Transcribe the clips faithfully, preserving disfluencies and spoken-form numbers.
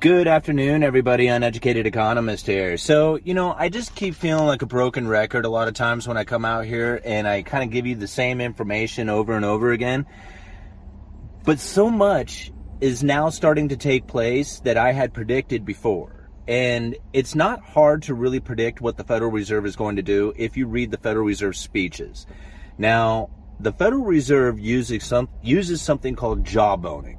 Good afternoon, everybody. Uneducated Economist here. So, you know, I just keep feeling like a broken record a lot of times when I come out here and I kind of give you the same information over and over again. But so much is now starting to take place that I had predicted before. And it's not hard to really predict what the Federal Reserve is going to do if you read the Federal Reserve speeches. Now, the Federal Reserve uses, some, uses something called jawboning,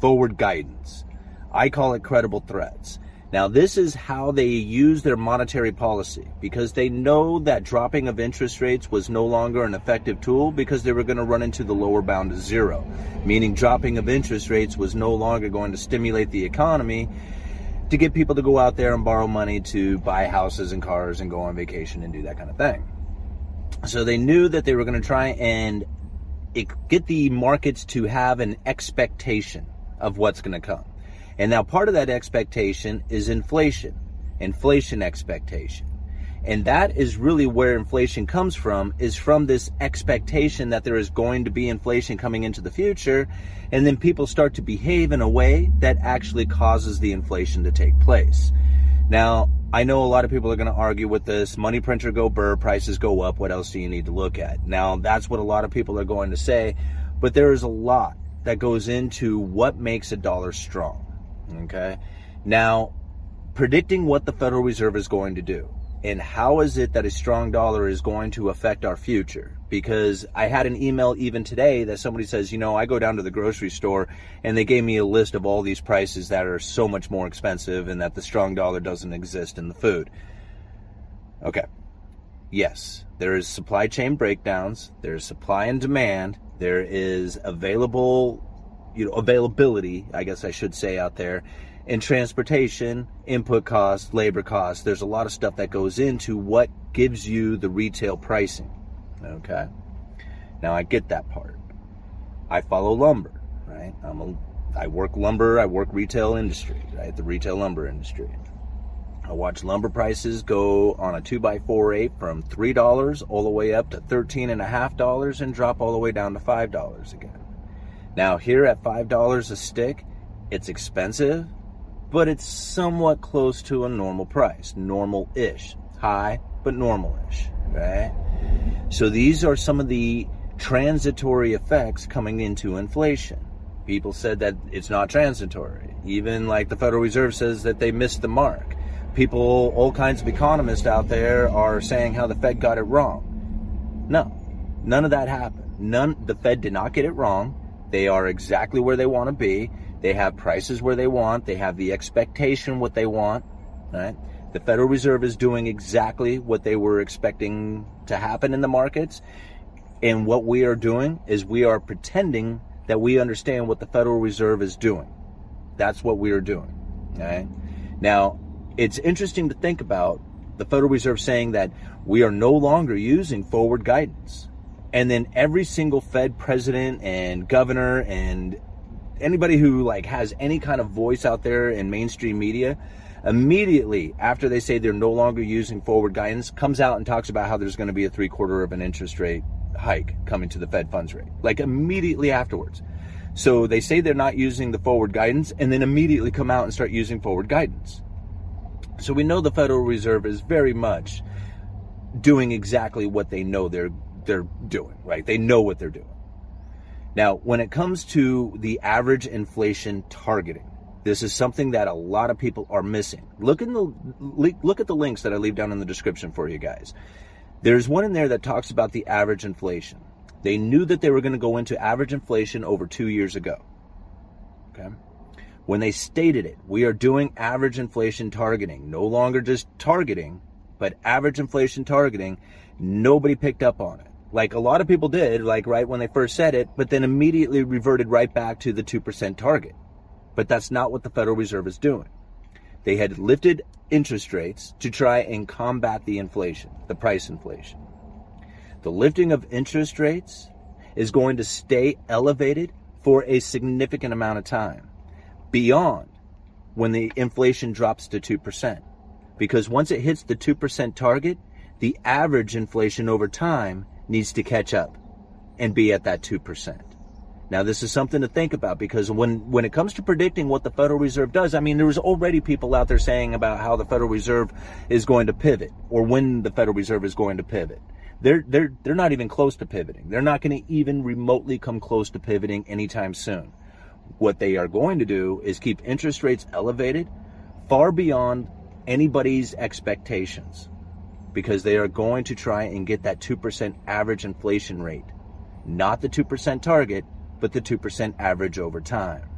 forward guidance. I call it credible threats. Now, this is how they use their monetary policy, because they know that dropping of interest rates was no longer an effective tool because they were going to run into the lower bound of zero, meaning dropping of interest rates was no longer going to stimulate the economy to get people to go out there and borrow money to buy houses and cars and go on vacation and do that kind of thing. So they knew that they were going to try and get the markets to have an expectation of what's going to come. And now part of that expectation is inflation, inflation expectation. And that is really where inflation comes from, is from this expectation that there is going to be inflation coming into the future. And then people start to behave in a way that actually causes the inflation to take place. Now, I know a lot of people are going to argue with this. Money printer go burr, prices go up. What else do you need to look at? Now, that's what a lot of people are going to say. But there is a lot that goes into what makes a dollar strong. Okay. Now, predicting what the Federal Reserve is going to do and how is it that a strong dollar is going to affect our future? Because I had an email even today that somebody says, you know, I go down to the grocery store and they gave me a list of all these prices that are so much more expensive and that the strong dollar doesn't exist in the food. Okay. Yes, there is supply chain breakdowns. There's supply and demand. There is available You know, availability, I guess I should say, out there, and transportation, input costs, labor costs. There's a lot of stuff that goes into what gives you the retail pricing. Okay. Now I get that part. I follow lumber, right? I'm a, I work lumber. I work retail industry, right? The retail lumber industry. I watch lumber prices go on a two by four eight from three dollars all the way up to thirteen and a half dollars, and drop all the way down to five dollars again. Now here at five dollars a stick, it's expensive, but it's somewhat close to a normal price, normal-ish, high, but normal-ish, right? So these are some of the transitory effects coming into inflation. People said that it's not transitory. Even like the Federal Reserve says that they missed the mark. People, all kinds of economists out there are saying how the Fed got it wrong. No, none of that happened. None, the Fed did not get it wrong. They are exactly where they want to be. They have prices where they want. They have the expectation what they want. Right? The Federal Reserve is doing exactly what they were expecting to happen in the markets. And what we are doing is we are pretending that we understand what the Federal Reserve is doing. That's what we are doing. Right? Now, it's interesting to think about the Federal Reserve saying that we are no longer using forward guidance. And then every single Fed president and governor and anybody who like has any kind of voice out there in mainstream media, immediately after they say they're no longer using forward guidance, comes out and talks about how there's going to be a three quarter of an interest rate hike coming to the Fed funds rate, like immediately afterwards. So they say they're not using the forward guidance and then immediately come out and start using forward guidance. So we know the Federal Reserve is very much doing exactly what they know they're they're doing, right? They know what they're doing. Now, when it comes to the average inflation targeting, this is something that a lot of people are missing. Look in the look at the links that I leave down in the description for you guys. There's one in there that talks about the average inflation. They knew that they were going to go into average inflation over two years ago. Okay. When they stated it, we are doing average inflation targeting, no longer just targeting, but average inflation targeting, nobody picked up on it. Like a lot of people did, like right when they first said it, but then immediately reverted right back to the two percent target. But that's not what the Federal Reserve is doing. They had lifted interest rates to try and combat the inflation, the price inflation. The lifting of interest rates is going to stay elevated for a significant amount of time beyond when the inflation drops to two percent. Because once it hits the two percent target, the average inflation over time needs to catch up and be at that two percent. Now, this is something to think about, because when, when it comes to predicting what the Federal Reserve does, I mean, there was already people out there saying about how the Federal Reserve is going to pivot, or when the Federal Reserve is going to pivot. They're, they're, they're not even close to pivoting. They're not going to even remotely come close to pivoting anytime soon. What they are going to do is keep interest rates elevated far beyond anybody's expectations, because they are going to try and get that two percent average inflation rate, not the two percent target, but the two percent average over time.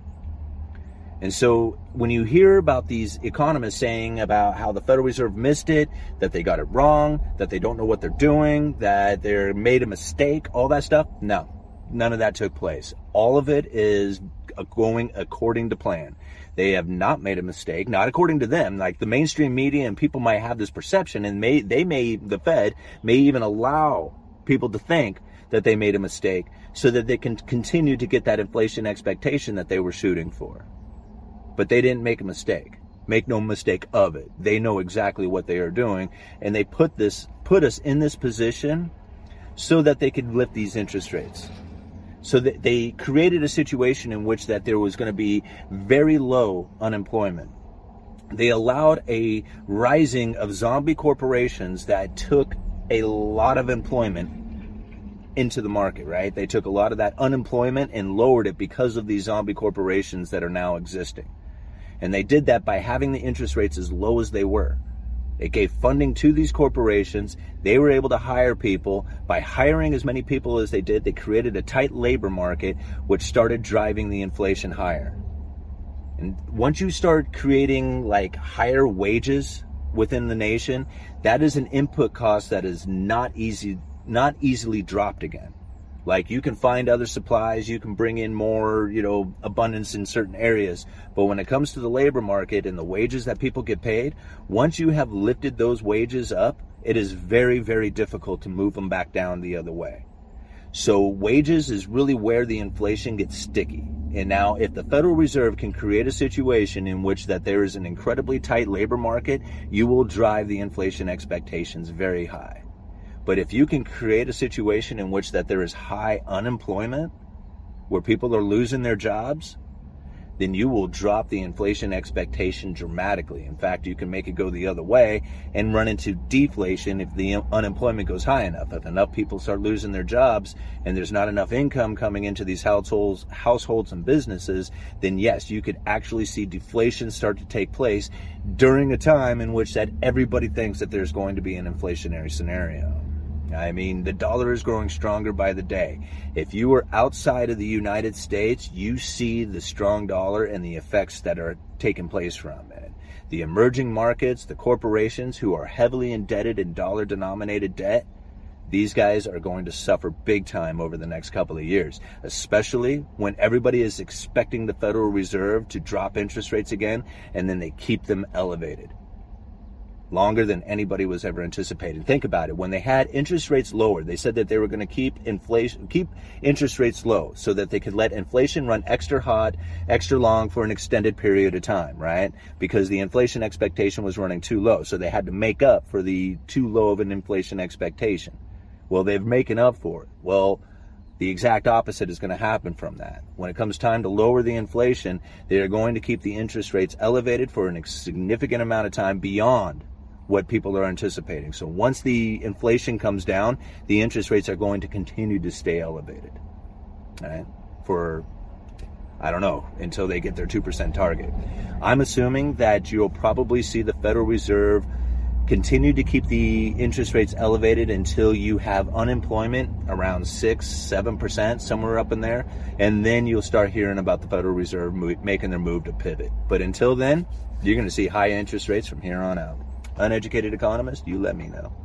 And so when you hear about these economists saying about how the Federal Reserve missed it, that they got it wrong, that they don't know what they're doing, that they made a mistake, all that stuff, no, none of that took place. All of it is going according to plan. They have not made a mistake, not according to them. Like, the mainstream media and people might have this perception, and may, they may, the Fed may even allow people to think that they made a mistake so that they can continue to get that inflation expectation that they were shooting for. But they didn't make a mistake. Make no mistake of it. They know exactly what they are doing, and they put this, put us in this position so that they could lift these interest rates. So that they created a situation in which that there was going to be very low unemployment. They allowed a rising of zombie corporations that took a lot of employment into the market, right? They took a lot of that unemployment and lowered it because of these zombie corporations that are now existing. And they did that by having the interest rates as low as they were. It gave funding to these corporations. They were able to hire people. By hiring as many people as they did, they created a tight labor market, which started driving the inflation higher. And once you start creating like higher wages within the nation, that is an input cost that is not easy not easily dropped again. Like, you can find other supplies, you can bring in more, you know, abundance in certain areas. But when it comes to the labor market and the wages that people get paid, once you have lifted those wages up, it is very, very difficult to move them back down the other way. So wages is really where the inflation gets sticky. And now if the Federal Reserve can create a situation in which that there is an incredibly tight labor market, you will drive the inflation expectations very high. But if you can create a situation in which that there is high unemployment, where people are losing their jobs, then you will drop the inflation expectation dramatically. In fact, you can make it go the other way and run into deflation if the unemployment goes high enough. If enough people start losing their jobs and there's not enough income coming into these households, households and businesses, then yes, you could actually see deflation start to take place during a time in which that everybody thinks that there's going to be an inflationary scenario. I mean, the dollar is growing stronger by the day. If you are outside of the United States, you see the strong dollar and the effects that are taking place from it. The emerging markets, the corporations who are heavily indebted in dollar-denominated debt, these guys are going to suffer big time over the next couple of years, especially when everybody is expecting the Federal Reserve to drop interest rates again, and then they keep them elevated longer than anybody was ever anticipating. Think about it. When they had interest rates lower, they said that they were going to keep inflation, keep interest rates low so that they could let inflation run extra hot, extra long for an extended period of time, right? Because the inflation expectation was running too low. So they had to make up for the too low of an inflation expectation. Well, they're making up for it. Well, the exact opposite is going to happen from that. When it comes time to lower the inflation, they are going to keep the interest rates elevated for a significant amount of time beyond what people are anticipating. So once the inflation comes down, the interest rates are going to continue to stay elevated, right? For, I don't know, until they get their two percent target. I'm assuming that you'll probably see the Federal Reserve continue to keep the interest rates elevated until you have unemployment around six, seven percent, somewhere up in there. And then you'll start hearing about the Federal Reserve move, making their move to pivot. But until then, you're going to see high interest rates from here on out. Uneducated economist, you let me know.